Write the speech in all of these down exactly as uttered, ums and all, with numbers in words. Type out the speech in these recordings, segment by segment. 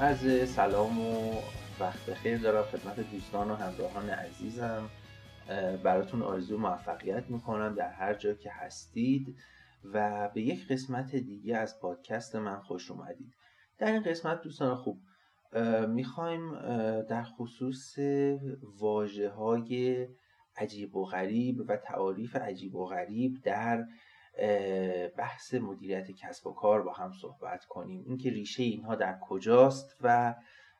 از سلام و وقت خیر دارم خدمت دوستان و همراهان عزیزم. براتون آرزو موفقیت میکنم در هر جا که هستید و به یک قسمت دیگه از پادکست من خوش اومدید. در این قسمت دوستان خوب میخوایم در خصوص واژه‌های عجیب و غریب و تعاریف عجیب و غریب در بحث مدیریت کسب و کار با هم صحبت کنیم، اینکه ریشه اینها در کجاست و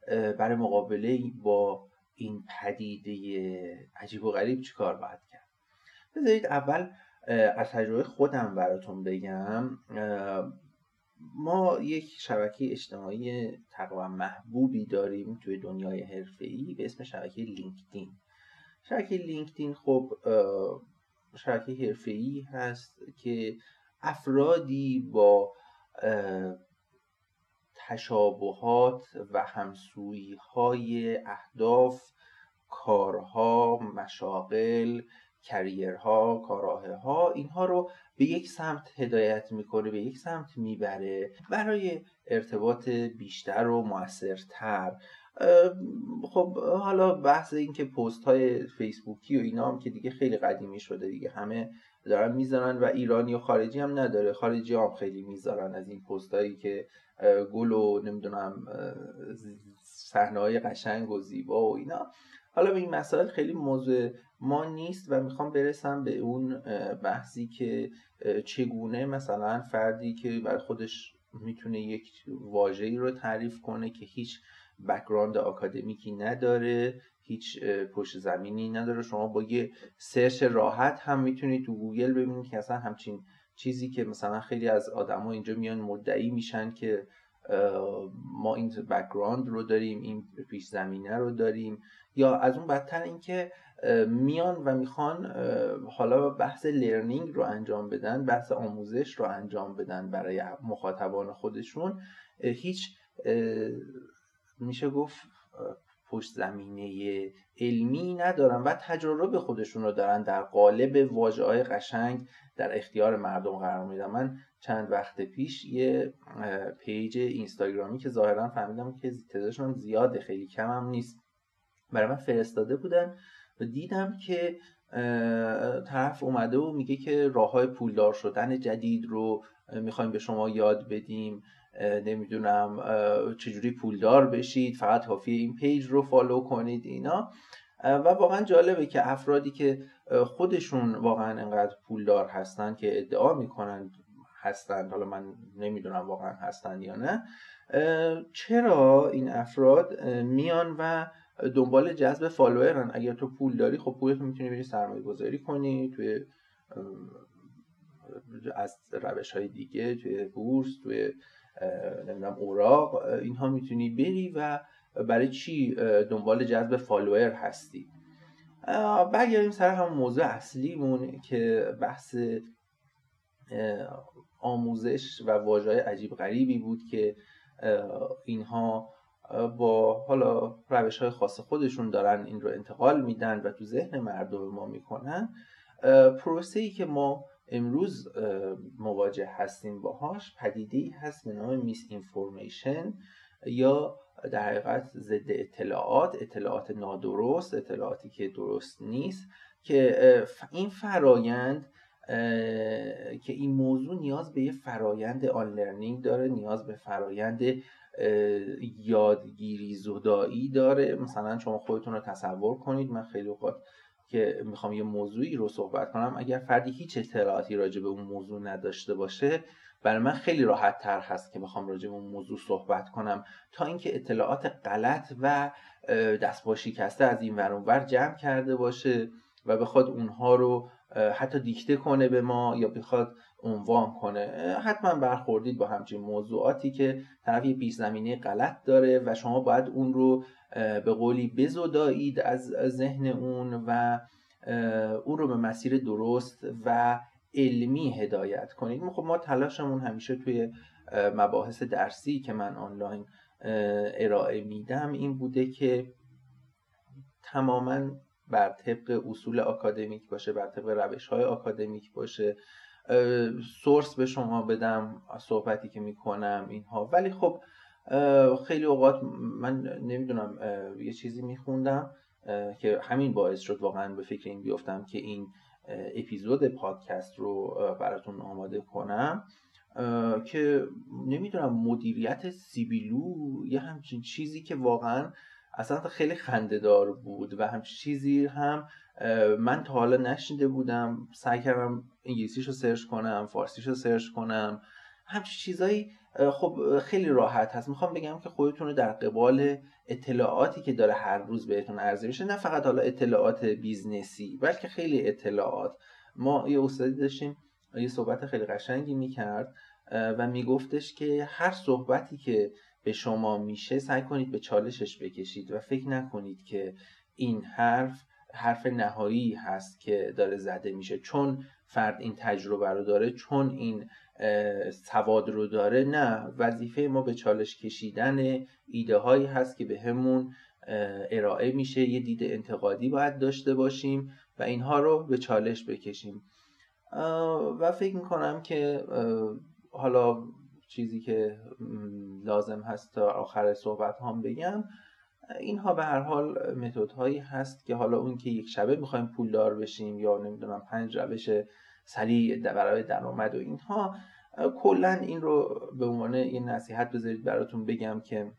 برای مقابله با این پدیده عجیب و غریب چیکار باید کرد. بذارید اول از تجربه خودم براتون بگم. ما یک شبکه اجتماعی تقریبا محبوبی داریم توی دنیای حرفه‌ای به اسم شبکه لینکدین. شبکه لینکدین خب شبکه حرفه‌ای هست که افرادی با تشابهات و همسویی‌های اهداف، کارها، مشاغل، کریرها، کاراهها، اینها رو به یک سمت هدایت میکنه، به یک سمت میبره برای ارتباط بیشتر و موثرتر. خب حالا بحث این که پست های فیسبوکی و اینا هم که دیگه خیلی قدیمی شده دیگه، همه دارن میذارن و ایرانی و خارجی هم نداره، خارجی هم خیلی میذارن از این پست هایی که گل و نمیدونم صحنه های قشنگ و زیبا و اینا. حالا به این مسائل خیلی موضوع ما نیست و میخوام برسم به اون بحثی که چگونه مثلا فردی که برای خودش میتونه یک واژه‌ای رو تعریف کنه که هیچ بک‌گراند آکادمیکی نداره، هیچ پشت زمینی نداره، شما با یه سرچ راحت هم میتونید تو گوگل ببینید که اصلا همچین چیزی که مثلا خیلی از آدما اینجا میان مدعی میشن که ما این بک‌گراند رو داریم، این پیش زمینه رو داریم، یا از اون بدتر اینکه میان و میخوان حالا بحث لرنینگ رو انجام بدن، بحث آموزش رو انجام بدن برای مخاطبان خودشون، هیچ میشه گفت پشت زمینه علمی ندارن و تجربه خودشون رو دارن در قالب واژه‌های قشنگ در اختیار مردم قرار میدن. من چند وقت پیش یه پیج اینستاگرامی که ظاهرا فهمیدم که تعدادشون هم زیاده، خیلی کم هم نیست، برای من فرستاده بودن و دیدم که طرف اومده و میگه که راه‌های پولدار شدن جدید رو میخوایم به شما یاد بدیم، نمیدونم چجوری پولدار بشید، فقط حافیه این پیج رو فالو کنید اینا. و واقعا جالبه که افرادی که خودشون واقعا انقدر پولدار هستن که ادعا میکنن هستن، حالا من نمیدونم واقعا هستن یا نه، چرا این افراد میان و دنبال جذب فالوورن؟ اگر تو پول داری خب پولت میتونی بری سرمایه گذاری کنی توی از روش های دیگه، توی بورس، توی نمیدونم اوراق، اینها میتونی بری و برای چی دنبال جذب فالوور هستی؟ برگردیم سر همون موضوع اصلیمون که بحث آموزش و واژه‌های عجیب غریبی بود که اینها با حالا روش‌های خاص خودشون دارن این رو انتقال میدن و تو ذهن مردم ما میکنن. پروسه‌ای که ما امروز مواجه هستیم باهاش پدیده‌ای هست به نام میس اینفورمیشن، یا در حقیقت ضد اطلاعات، اطلاعات نادرست، اطلاعاتی که درست نیست، که این فرایند که این موضوع نیاز به یه فرایند آن لرنینگ داره، نیاز به فرایند یادگیری زدایی داره. مثلا شما خودتون رو تصور کنید، من خیلی اوقات که میخوام یه موضوعی رو صحبت کنم اگر فردی هیچ اطلاعاتی راجع به اون موضوع نداشته باشه برای من خیلی راحت تر هست که بخوام راجع به اون موضوع صحبت کنم تا اینکه اطلاعات غلط و دست با شکسته از این ور اون ور جمع کرده باشه و بخواد اونها رو حتی دیکته کنه به ما یا بخواد عنوان کنه. حتما برخوردید با همچین موضوعاتی که طرف یه پیش زمینه غلط داره و شما باید اون رو به قولی بزدایید از ذهن اون و اون رو به مسیر درست و علمی هدایت کنید. خب ما تلاشمون همیشه توی مباحث درسی که من آنلاین ارائه میدم این بوده که تماماً بر طبق اصول آکادمیک باشه، بر طبق روش‌های آکادمیک باشه، سورس به شما بدم صحبتی که میکنم اینها. ولی خب خیلی اوقات من نمیدونم یه چیزی میخوندم که همین باعث شد واقعا به فکر این بیافتم که این اپیزود پادکست رو براتون آماده کنم، که نمیدونم مدیریت سیبیلو یه همچین چیزی که واقعا اصلا خیلی خنده‌دار بود و همچین چیزی هم من تا حالا نشنیده بودم. سعی کردم انگلیسیش رو سرچ کنم، فارسیش رو سرچ کنم، همچین چیزایی خب خیلی راحت هست. میخوام بگم که خودتون رو در قبال اطلاعاتی که داره هر روز بهتون عرضه میشه، نه فقط حالا اطلاعات بیزنسی بلکه خیلی اطلاعات. ما یه استادی داشتیم یه صحبت خیلی قشنگی میکرد و میگفتش که هر صحبتی که به شما میشه سعی کنید به چالشش بکشید و فکر نکنید که این حرف حرف نهایی هست که داره زده میشه، چون فرد این تجربه رو داره، چون این سواد رو داره. نه، وظیفه ما به چالش کشیدن ایده هایی هست که به همون ارائه میشه. یه دید انتقادی باید داشته باشیم و اینها رو به چالش بکشیم. و فکر میکنم که حالا چیزی که لازم هست تا آخر صحبت هم بگم، اینها به هر حال متدهایی هست که حالا اون که یک شبه میخوایم پولدار بشیم یا نمیدونم پنج روش سریع برای درآمد و اینها، کلا این رو به عنوان یه نصیحت بذارید براتون بگم که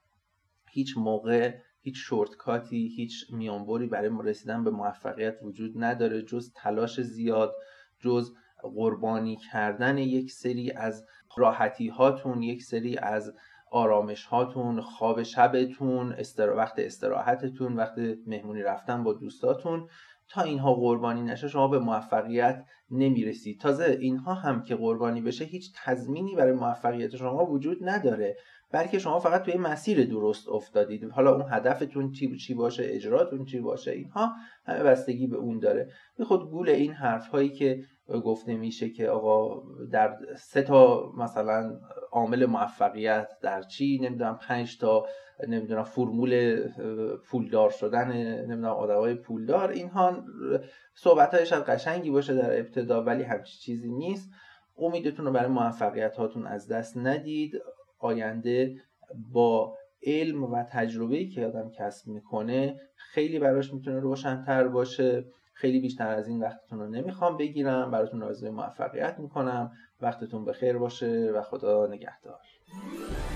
هیچ موقع هیچ شورتکاتی، هیچ میانبری برای رسیدن به موفقیت وجود نداره جز تلاش زیاد، جز قربانی کردن یک سری از راحتی هاتون، یک سری از آرامش هاتون، خواب شبتون، استرا... وقت استراحتتون، وقت مهمونی رفتن با دوستاتون. تا اینها قربانی نشه شما به موفقیت نمیرسید. تازه اینها هم که قربانی بشه هیچ تضمینی برای موفقیت شما وجود نداره، بلکه شما فقط توی مسیر درست افتادید. حالا اون هدفتون چی باشه، اجراتون چی باشه، اینها همه بستگی به اون داره. به خود گول این حرف هایی که گفته میشه که آقا در سه تا مثلا عامل موفقیت در چی، نمیدونم پنج تا نمیدونم فرمول پولدار شدن نمیدونم آدمای پولدار، اینها صحبت‌هاش قشنگی باشه در ابتدا ولی همچین چیزی نیست. امیدتون رو برای موفقیت هاتون از دست ندید. آینده با علم و تجربه‌ای که آدم کسب میکنه خیلی براش میتونه روشن‌تر باشه. خیلی بیشتر از این وقتتون رو نمیخوام بگیرم، براتون آرزوی موفقیت میکنم. وقتتون بخیر باشه و خدا نگهدار.